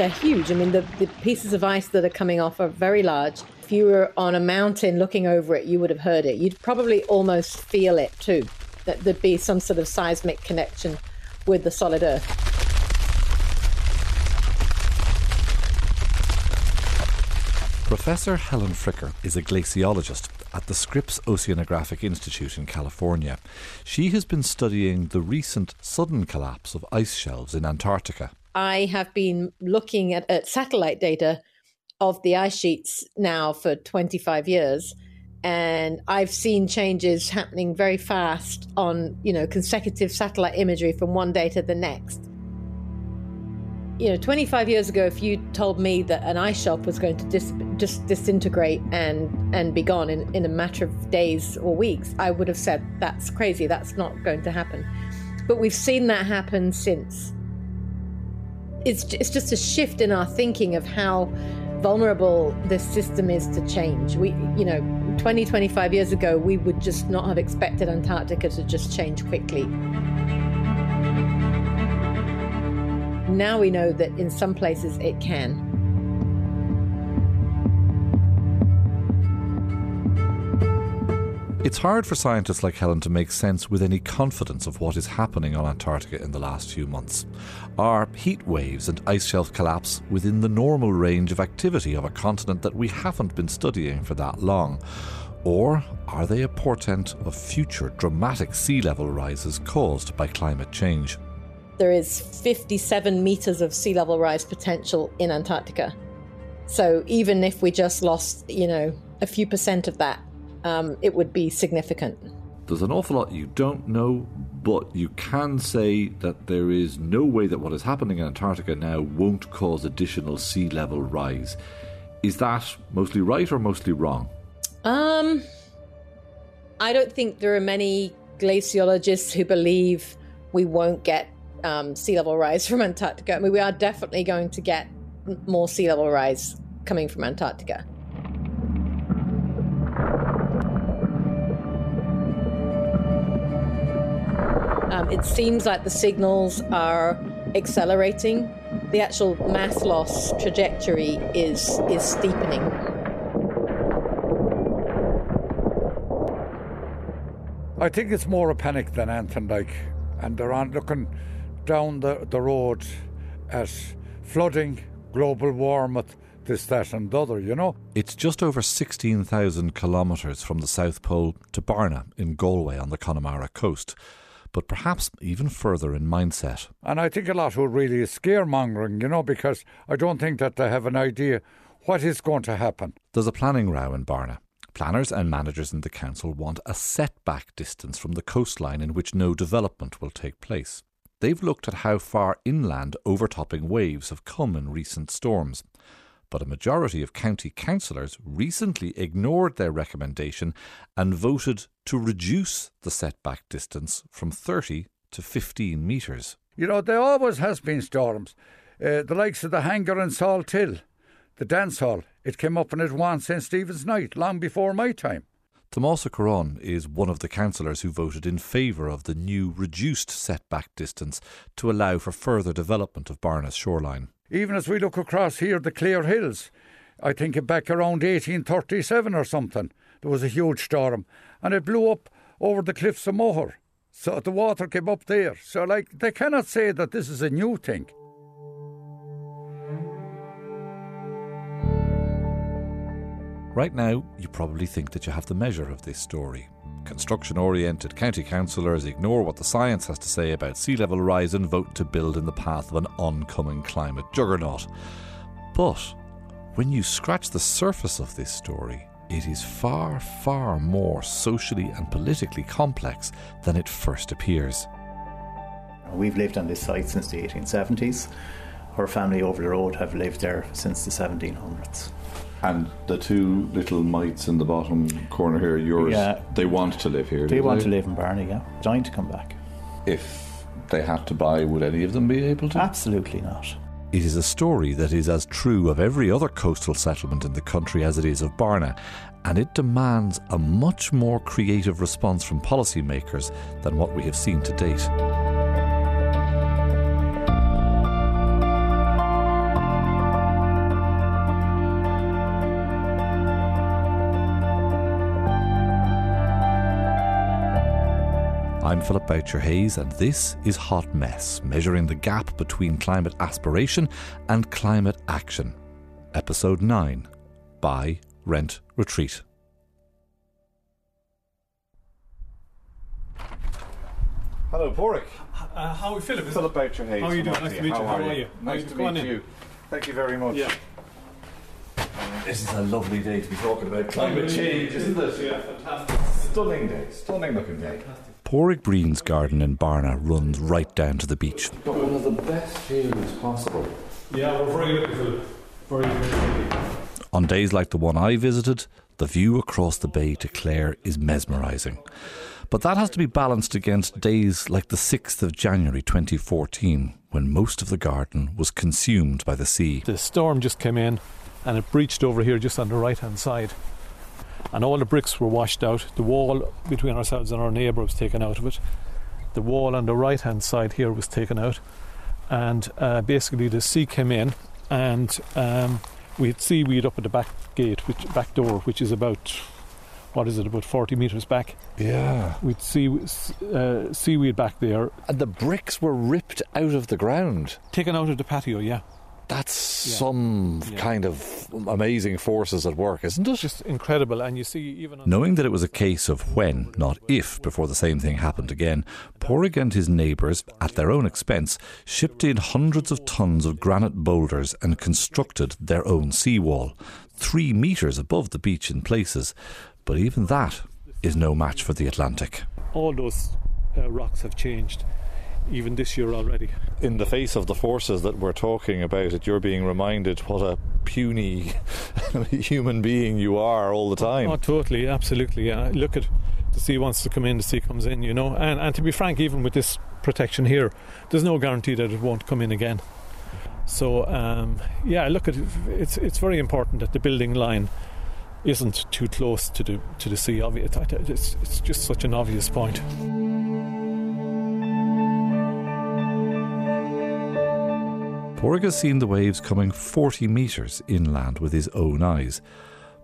They're huge. I mean, the pieces of ice that are coming off are very large. If you were on a mountain looking over it, you would have heard it. You'd probably almost feel it too, that there'd be some sort of seismic connection with the solid earth. Professor Helen Fricker is a glaciologist at the Scripps Oceanographic Institute in California. She has been studying the recent sudden collapse of ice shelves in Antarctica. I have been looking at satellite data of the ice sheets now for 25 years, and I've seen changes happening very fast on, consecutive satellite imagery from one day to the next. 25 years ago, if you told me that an ice shelf was going to just disintegrate and be gone in a matter of days or weeks, I would have said, that's crazy, that's not going to happen. But we've seen that happen since. It's just a shift in our thinking of how vulnerable this system is to change. We, 20, 25 years ago, we would just not have expected Antarctica to just change quickly. Now we know that in some places it can. It's hard for scientists like Helen to make sense with any confidence of what is happening on Antarctica in the last few months. Are heat waves and ice shelf collapse within the normal range of activity of a continent that we haven't been studying for that long? Or are they a portent of future dramatic sea level rises caused by climate change? There is 57 metres of sea level rise potential in Antarctica. So even if we just lost, a few % of that, it would be significant. There's an awful lot you don't know, but you can say that there is no way that what is happening in Antarctica now won't cause additional sea level rise. Is that mostly right or mostly wrong? I don't think there are many glaciologists who believe we won't get sea level rise from Antarctica. I mean, we are definitely going to get more sea level rise coming from Antarctica. It seems like the signals are accelerating. The actual mass loss trajectory is steepening. I think it's more a panic than anything, and they're on looking down the road at flooding, global warming, this, that and the other, It's just over 16,000 kilometres from the South Pole to Barna in Galway on the Connemara coast, but perhaps even further in mindset. And I think a lot of it really is scaremongering, because I don't think that they have an idea what is going to happen. There's a planning row in Barna. Planners and managers in the council want a setback distance from the coastline in which no development will take place. They've looked at how far inland overtopping waves have come in recent storms. But a majority of county councillors recently ignored their recommendation and voted to reduce the setback distance from 30 to 15 metres. There always has been storms. The likes of the Hanger and Salt Hill, the dance hall, it came up on it once in Stephen's night, long before my time. Tomás O'Carán is one of the councillors who voted in favour of the new reduced setback distance to allow for further development of Barna's shoreline. Even as we look across here, the Clare Hills, I think back around 1837 or something, there was a huge storm and it blew up over the cliffs of Moher. So the water came up there. So, they cannot say that this is a new thing. Right now, you probably think that you have the measure of this story. Construction-oriented county councillors ignore what the science has to say about sea level rise and vote to build in the path of an oncoming climate juggernaut. But when you scratch the surface of this story, it is far, far more socially and politically complex than it first appears. We've lived on this site since the 1870s. Her family over the road have lived there since the 1700s. And the two little mites in the bottom corner here, yours, yeah, they want to live here. They want to live in Barna, yeah. Dying to come back. If they had to buy, would any of them be able to? Absolutely not. It is a story that is as true of every other coastal settlement in the country as it is of Barna, and it demands a much more creative response from policymakers than what we have seen to date. I'm Philip Boucher-Hayes and this is Hot Mess, measuring the gap between climate aspiration and climate action. Episode 9, Buy, Rent, Retreat. Hello, Pádraig. How are you, Philip? Philip Boucher-Hayes. How are you doing? Nice to meet you. How are you? Nice to meet you. Thank you very much. Yeah. This is a lovely day to be talking about climate change, isn't it? Yeah, fantastic. Stunning day. Stunning looking day. Pádraig Breen's garden in Barna runs right down to the beach. But one of the best views possible. Yeah, we're very lucky, Philip. Very, very lucky. On days like the one I visited, the view across the bay to Clare is mesmerising. But that has to be balanced against days like the 6th of January 2014, when most of the garden was consumed by the sea. The storm just came in and it breached over here just on the right-hand side. And all the bricks were washed out. The wall between ourselves and our neighbour was taken out of it. The wall on the right-hand side here was taken out. And basically the sea came in and we had seaweed up at the back gate, back door, which is about... what is it, about 40 metres back? Yeah. We'd see seaweed back there. And the bricks were ripped out of the ground. Taken out of the patio, yeah. That's kind of amazing forces at work, isn't it? Just incredible. And you see, even... Knowing that it was a case of when, not if, before the same thing happened again, Pádraig and his neighbours, at their own expense, shipped in hundreds of tons of granite boulders and constructed their own seawall, 3 metres above the beach in places. But even that is no match for the Atlantic. All those rocks have changed, even this year already. In the face of the forces that we're talking about, you're being reminded what a puny human being you are all the time. Oh, totally, absolutely. Yeah. Look at the sea wants to come in, the sea comes in, you know. And to be frank, even with this protection here, there's no guarantee that it won't come in again. So, look at it. It's very important that the building line isn't too close to the sea. It's just such an obvious point. Pádraig has seen the waves coming 40 metres inland with his own eyes.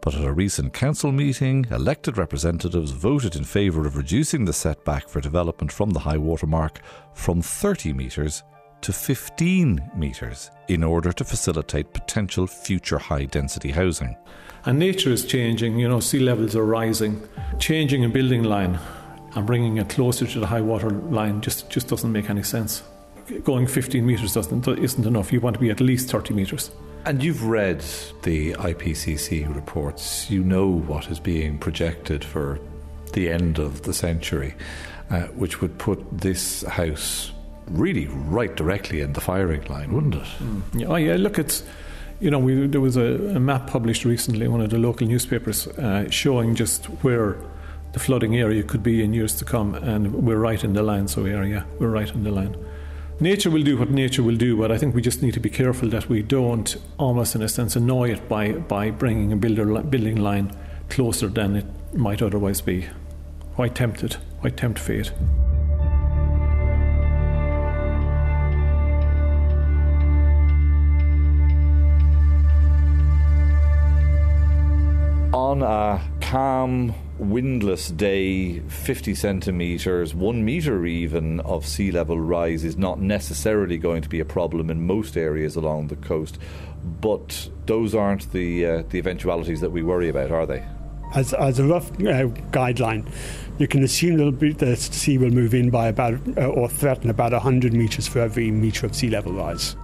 But at a recent council meeting, elected representatives voted in favour of reducing the setback for development from the high water mark from 30 metres to 15 metres in order to facilitate potential future high-density housing. And nature is changing, you know, sea levels are rising. Changing a building line and bringing it closer to the high water line just doesn't make any sense. Going 15 metres isn't enough. You want to be at least 30 metres. And you've read the IPCC reports. You know what is being projected for the end of the century, which would put this house really right directly in the firing line, wouldn't it? Look, it's, you know, there was a map published recently in one of the local newspapers showing just where the flooding area could be in years to come, and we're right in the line, we're right in the line. Nature will do what nature will do, but I think we just need to be careful that we don't, almost in a sense, annoy it by bringing a building line closer than it might otherwise be. Why tempt it? Why tempt fate? On a calm, windless day, 50 centimetres, 1 metre even, of sea level rise is not necessarily going to be a problem in most areas along the coast. But those aren't the eventualities that we worry about, are they? As a rough guideline, you can assume the sea will move in by or threaten about 100 metres for every metre of sea level rise.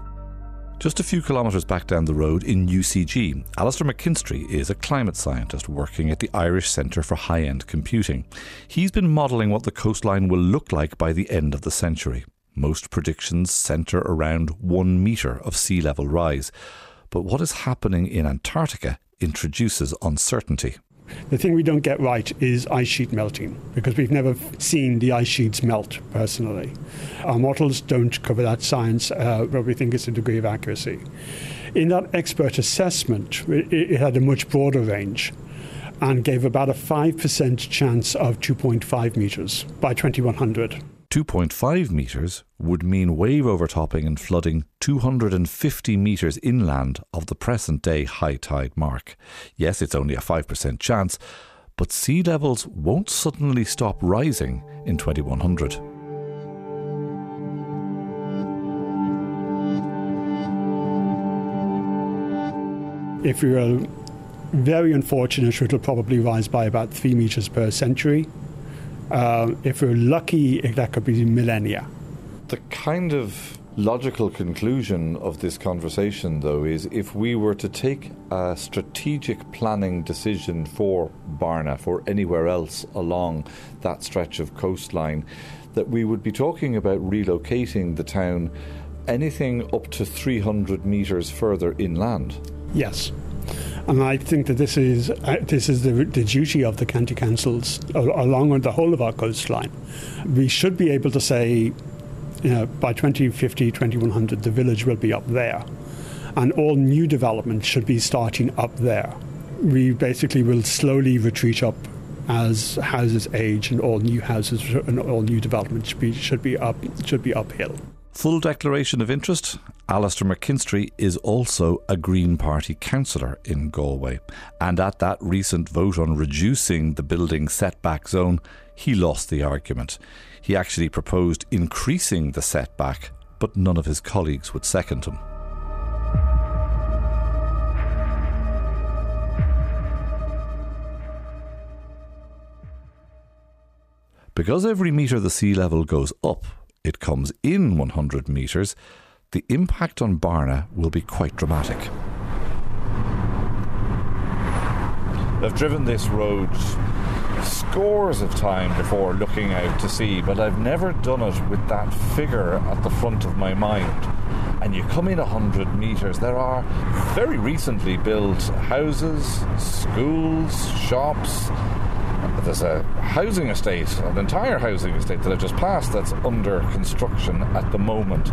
Just a few kilometres back down the road in UCG, Alastair McKinstry is a climate scientist working at the Irish Centre for High-End Computing. He's been modelling what the coastline will look like by the end of the century. Most predictions centre around 1 metre of sea level rise. But what is happening in Antarctica introduces uncertainty. The thing we don't get right is ice sheet melting, because we've never seen the ice sheets melt, personally. Our models don't cover that science, but we think it's a degree of accuracy. In that expert assessment, it had a much broader range and gave about a 5% chance of 2.5 metres by 2100. 2.5 metres would mean wave overtopping and flooding 250 metres inland of the present-day high tide mark. Yes, it's only a 5% chance, but sea levels won't suddenly stop rising in 2100. If we are very unfortunate, it'll probably rise by about 3 meters per century. If we're lucky, that could be millennia. The kind of logical conclusion of this conversation, though, is if we were to take a strategic planning decision for Barna, for anywhere else along that stretch of coastline, that we would be talking about relocating the town anything up to 300 meters further inland. Yes. And I think that this is the duty of the county councils along with the whole of our coastline. We should be able to say, you know, by 2050, 2100, the village will be up there. And all new development should be starting up there. We basically will slowly retreat up as houses age, and all new houses and all new development should be uphill. Full declaration of interest, Alastair McKinstry is also a Green Party councillor in Galway. And at that recent vote on reducing the building setback zone, he lost the argument. He actually proposed increasing the setback, but none of his colleagues would second him. Because every metre the sea level goes up, it comes in 100 metres, the impact on Barna will be quite dramatic. I've driven this road scores of time before looking out to sea, but I've never done it with that figure at the front of my mind. And you come in 100 metres, there are very recently built houses, schools, shops. There's a housing estate, an entire housing estate that I've just passed that's under construction at the moment.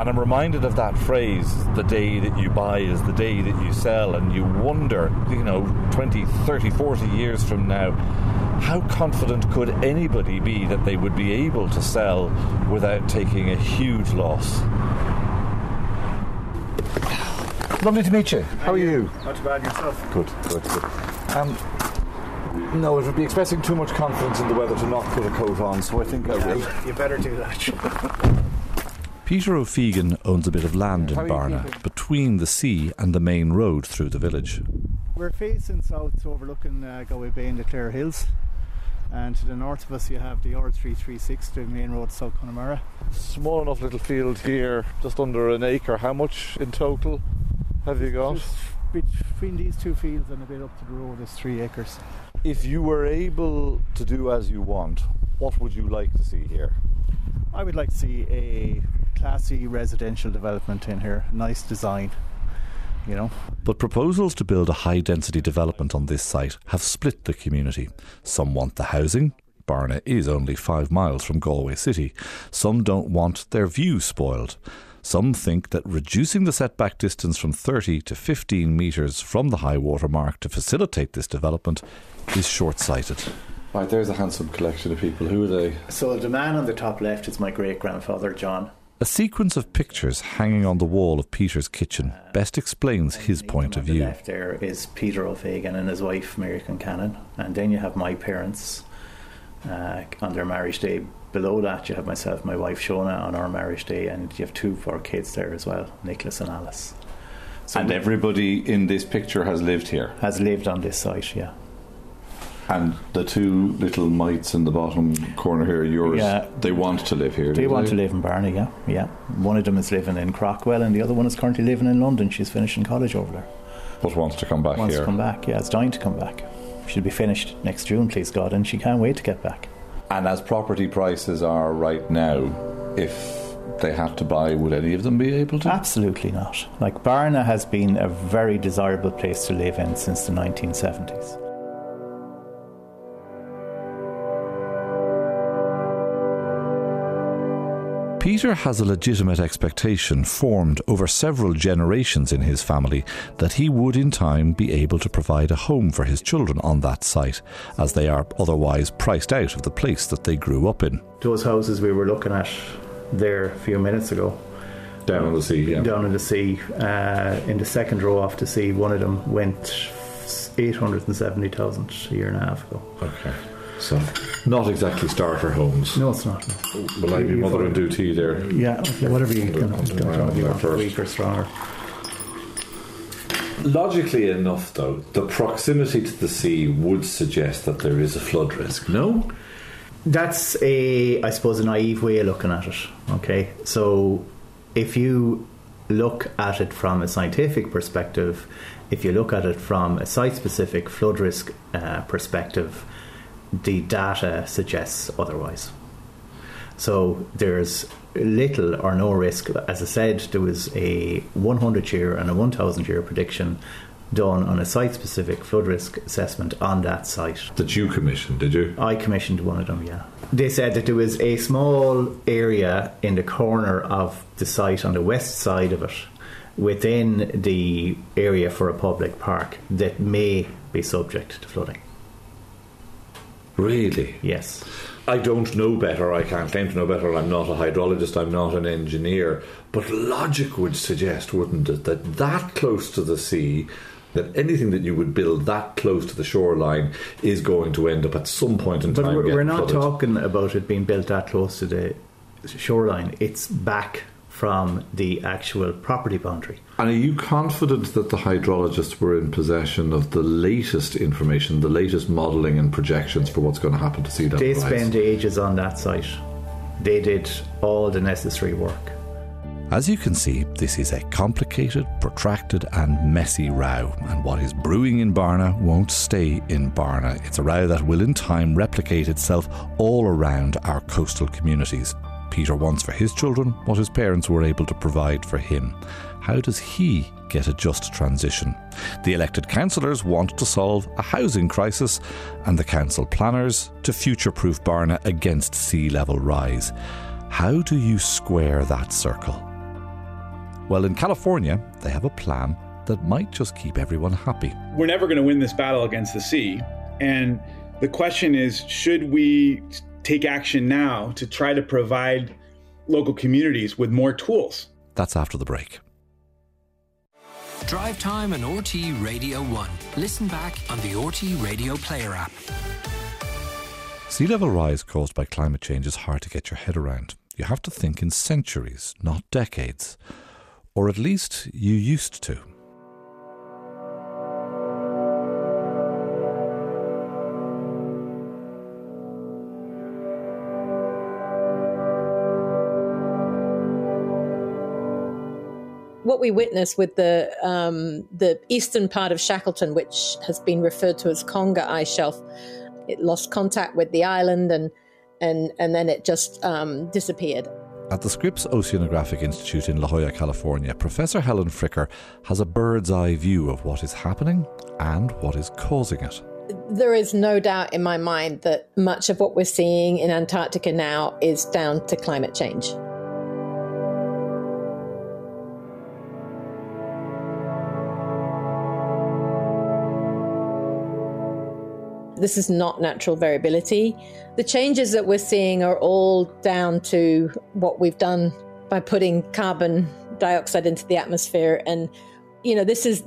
And I'm reminded of that phrase, the day that you buy is the day that you sell, and you wonder, 20, 30, 40 years from now, how confident could anybody be that they would be able to sell without taking a huge loss? Lovely to meet you. How are you? Not too bad, yourself? Good. No, it would be expressing too much confidence in the weather to not put a coat on, so I think I will. You better do that. Peter Ó Féagáin owns a bit of land in Barna, between the sea and the main road through the village. We're facing south, overlooking Goway Bay and the Clare Hills. And to the north of us you have the R336, the main road to South Connemara. Small enough little field here, just under an acre. How much in total have you got? Just between these two fields and a bit up to the road is 3 acres. If you were able to do as you want, what would you like to see here? I would like to see a classy residential development in here, nice design, But proposals to build a high-density development on this site have split the community. Some want the housing. Barna is only 5 miles from Galway City. Some don't want their view spoiled. Some think that reducing the setback distance from 30 to 15 metres from the high water mark to facilitate this development is short-sighted. Right, there's a handsome collection of people. Who are they? So the man on the top left is my great-grandfather, John. A sequence of pictures hanging on the wall of Peter's kitchen best explains his point of view. On the left there is Peter Ó Féagáin and his wife, Mary Concanon. And then you have my parents on their marriage day. Below that you have myself, my wife, Shona, on our marriage day. And you have two of our kids there as well, Nicholas and Alice. So and everybody in this picture has lived here? Has lived on this site, yeah. And the two little mites in the bottom corner here, yours, yeah, they want to live here. They want to live in Barna, yeah. One of them is living in Crockwell and the other one is currently living in London. She's finishing college over there. But wants to come back here. Wants to come back, yeah. It's dying to come back. She'll be finished next June, please God, and she can't wait to get back. And as property prices are right now, if they had to buy, would any of them be able to? Absolutely not. Like, Barna has been a very desirable place to live in since the 1970s. Peter has a legitimate expectation formed over several generations in his family that he would in time be able to provide a home for his children on that site, as they are otherwise priced out of the place that they grew up in. Those houses we were looking at there a few minutes ago. Down on the sea, yeah. Down on the sea. In the second row off the sea, one of them went 870,000 a year and a half ago. Okay. So, not exactly starter homes. No, it's not. No. Will I be mother and do tea there? Yeah, whatever you want. A week or stronger. Logically enough, though, the proximity to the sea would suggest that there is a flood risk. No? That's I suppose, a naive way of looking at it. Okay, so if you look at it from a scientific perspective, if you look at it from a site-specific flood risk perspective, the data suggests otherwise. So there's little or no risk. As I said, there was a 100-year and a 1,000-year prediction done on a site-specific flood risk assessment on that site. That you commissioned, did you? I commissioned one of them, yeah. They said that there was a small area in the corner of the site on the west side of it within the area for a public park that may be subject to flooding. Really? Yes. I don't know better, I can't claim to know better, I'm not a hydrologist, I'm not an engineer, but logic would suggest, wouldn't it, that that close to the sea, that anything that you would build that close to the shoreline is going to end up at some point in time. But we're not flooded. Talking about it being built that close to the shoreline, it's back from the actual property boundary. And are you confident that the hydrologists were in possession of the latest information, the latest modelling and projections for what's going to happen to sea level rise? They spend ages on that site. They did all the necessary work. As you can see, this is a complicated, protracted and messy row. And what is brewing in Barna won't stay in Barna. It's a row that will in time replicate itself all around our coastal communities. Peter wants for his children what his parents were able to provide for him. How does he get a just transition? The elected councillors want to solve a housing crisis and the council planners to future-proof Barna against sea level rise. How do you square that circle? Well, in California, they have a plan that might just keep everyone happy. We're never going to win this battle against the sea. And the question is, should we take action now to try to provide local communities with more tools? That's after the break. Drive Time and RT Radio 1. Listen back on the RT Radio Player app. Sea level rise caused by climate change is hard to get your head around. You have to think in centuries, not decades. Or at least you used to. What we witness with the eastern part of Shackleton, which has been referred to as Conger Ice Shelf, it lost contact with the island and then it just disappeared. At the Scripps Oceanographic Institute in La Jolla, California, Professor Helen Fricker has a bird's eye view of what is happening and what is causing it. There is no doubt in my mind that much of what we're seeing in Antarctica now is down to climate change. This is not natural variability. The changes that we're seeing are all down to what we've done by putting carbon dioxide into the atmosphere. And, you know, this is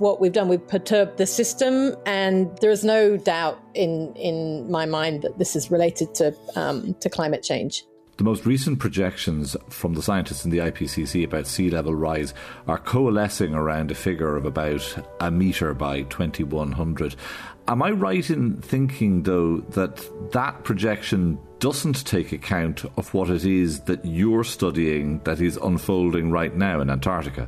what we've done. We've perturbed the system, and there is no doubt in my mind that this is related to climate change. The most recent projections from the scientists in the IPCC about sea level rise are coalescing around a figure of about a metre by 2100. Am I right in thinking, though, that that projection doesn't take account of what it is that you're studying that is unfolding right now in Antarctica?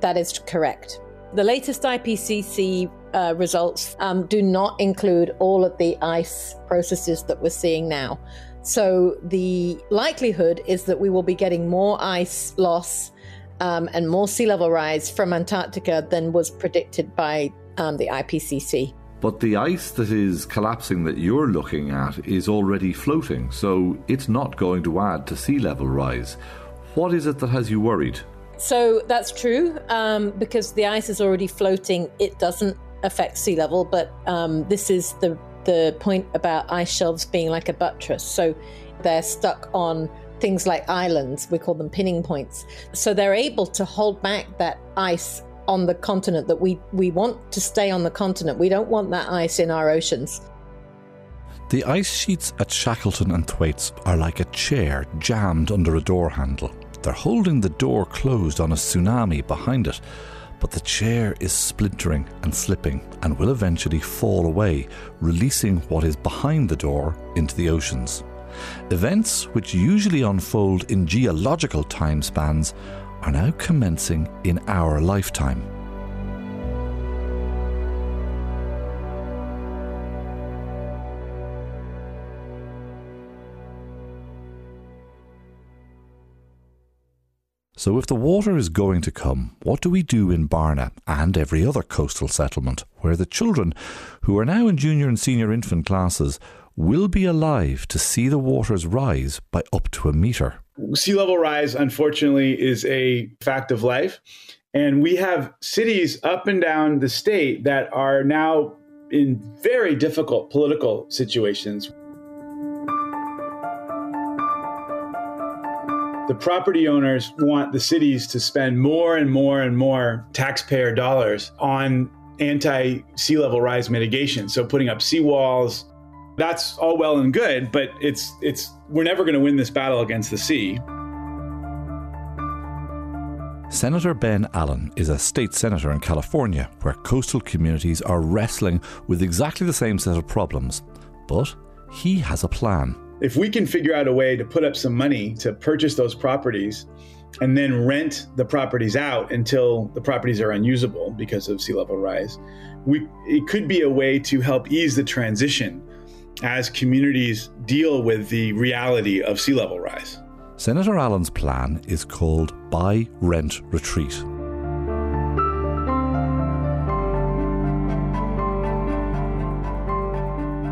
That is correct. The latest IPCC results do not include all of the ice processes that we're seeing now. So the likelihood is that we will be getting more ice loss and more sea level rise from Antarctica than was predicted by the IPCC. But the ice that is collapsing that you're looking at is already floating, so it's not going to add to sea level rise. What is it that has you worried? So that's true, because the ice is already floating. It doesn't affect sea level, but this is the point about ice shelves being like a buttress. So they're stuck on things like islands. We call them pinning points. So they're able to hold back that ice on the continent, that we want to stay on the continent. We don't want that ice in our oceans. The ice sheets at Shackleton and Thwaites are like a chair jammed under a door handle. They're holding the door closed on a tsunami behind it, but the chair is splintering and slipping and will eventually fall away, releasing what is behind the door into the oceans. Events which usually unfold in geological time spans are now commencing in our lifetime. So if the water is going to come, what do we do in Barna and every other coastal settlement where the children, who are now in junior and senior infant classes, will be alive to see the waters rise by up to 1 metre? Sea level rise, unfortunately, is a fact of life. And we have cities up and down the state that are now in very difficult political situations. The property owners want the cities to spend more and more and more taxpayer dollars on anti-sea level rise mitigation. So putting up seawalls, that's all well and good, but we're never going to win this battle against the sea. Senator Ben Allen is a state senator in California, where coastal communities are wrestling with exactly the same set of problems. But he has a plan. If we can figure out a way to put up some money to purchase those properties and then rent the properties out until the properties are unusable because of sea level rise, it could be a way to help ease the transition as communities deal with the reality of sea level rise. Senator Allen's plan is called Buy, Rent, Retreat.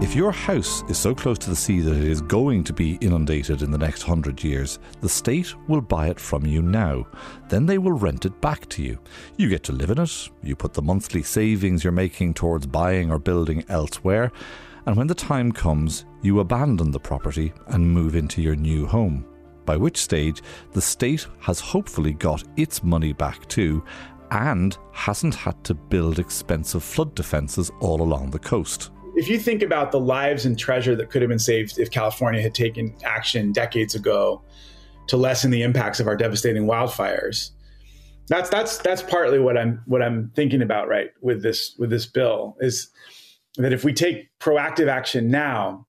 If your house is so close to the sea that it is going to be inundated in the next 100 years, the state will buy it from you now. Then they will rent it back to you. You get to live in it, you put the monthly savings you're making towards buying or building elsewhere, and when the time comes, you abandon the property and move into your new home. By which stage, the state has hopefully got its money back too, and hasn't had to build expensive flood defences all along the coast. If you think about the lives and treasure that could have been saved if California had taken action decades ago to lessen the impacts of our devastating wildfires, that's partly what I'm thinking about, right, with this bill, is that if we take proactive action now,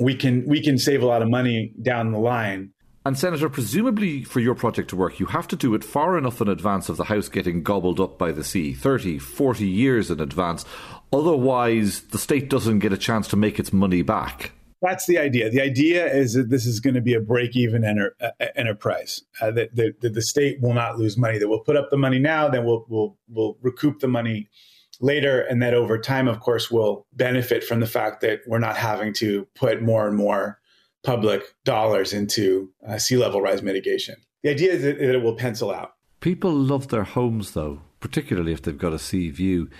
we can save a lot of money down the line. And Senator, presumably for your project to work, you have to do it far enough in advance of the house getting gobbled up by the sea, 30, 40 years in advance. Otherwise, the state doesn't get a chance to make its money back. That's the idea. The idea is that this is going to be a break-even enterprise, that the state will not lose money, that we'll put up the money now, then we'll recoup the money later, and that over time, of course, we'll benefit from the fact that we're not having to put more and more public dollars into sea level rise mitigation. The idea is that it will pencil out. People love their homes, though, particularly if they've got a sea view.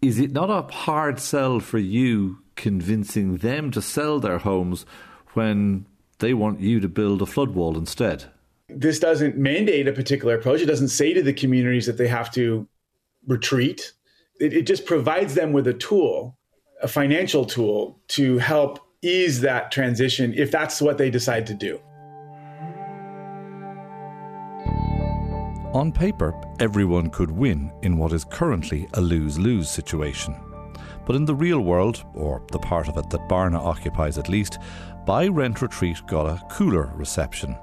Is it not a hard sell for you convincing them to sell their homes when they want you to build a flood wall instead? This doesn't mandate a particular approach. It doesn't say to the communities that they have to retreat. It just provides them with a tool, a financial tool, to help ease that transition if that's what they decide to do. On paper, everyone could win in what is currently a lose-lose situation. But in the real world, or the part of it that Barna occupies at least, Buy, Rent, Retreat got a cooler reception.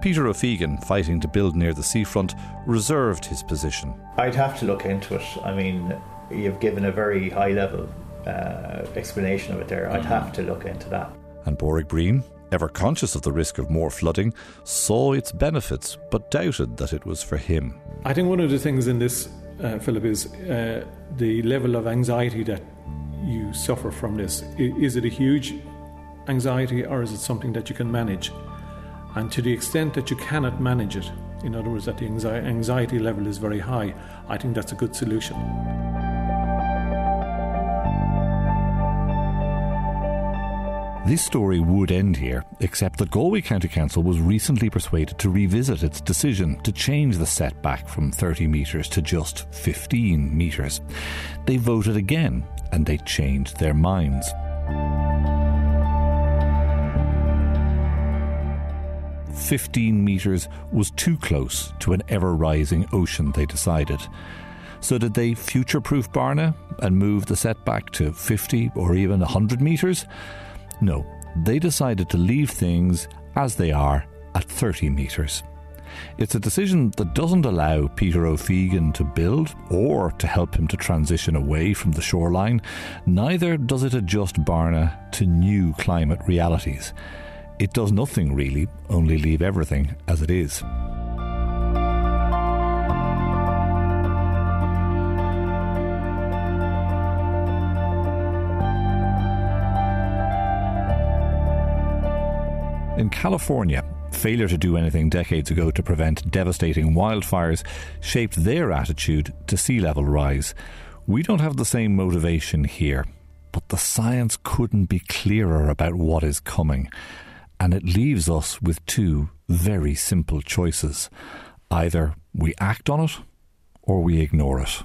Peter Ó Féagáin, fighting to build near the seafront, reserved his position. I'd have to look into it. I mean, you've given a very high-level explanation of it there. I'd have to look into that. And Pádraig Breen, ever conscious of the risk of more flooding, saw its benefits but doubted that it was for him. I think one of the things in this, Philip, is the level of anxiety that you suffer from this. Is it a huge anxiety, or is it something that you can manage? And to the extent that you cannot manage it, in other words, that the anxiety level is very high, I think that's a good solution. This story would end here, except that Galway County Council was recently persuaded to revisit its decision to change the setback from 30 metres to just 15 metres. They voted again, and they changed their minds. "15 metres was too close to an ever-rising ocean," they decided. So did they future-proof Barna and move the setback to 50 or even 100 metres? No, they decided to leave things as they are at 30 metres. It's a decision that doesn't allow Peter Ó Féagáin to build or to help him to transition away from the shoreline. Neither does it adjust Barna to new climate realities. It does nothing really, only leave everything as it is. In California, failure to do anything decades ago to prevent devastating wildfires shaped their attitude to sea level rise. We don't have the same motivation here, but the science couldn't be clearer about what is coming. And it leaves us with two very simple choices. Either we act on it or we ignore it.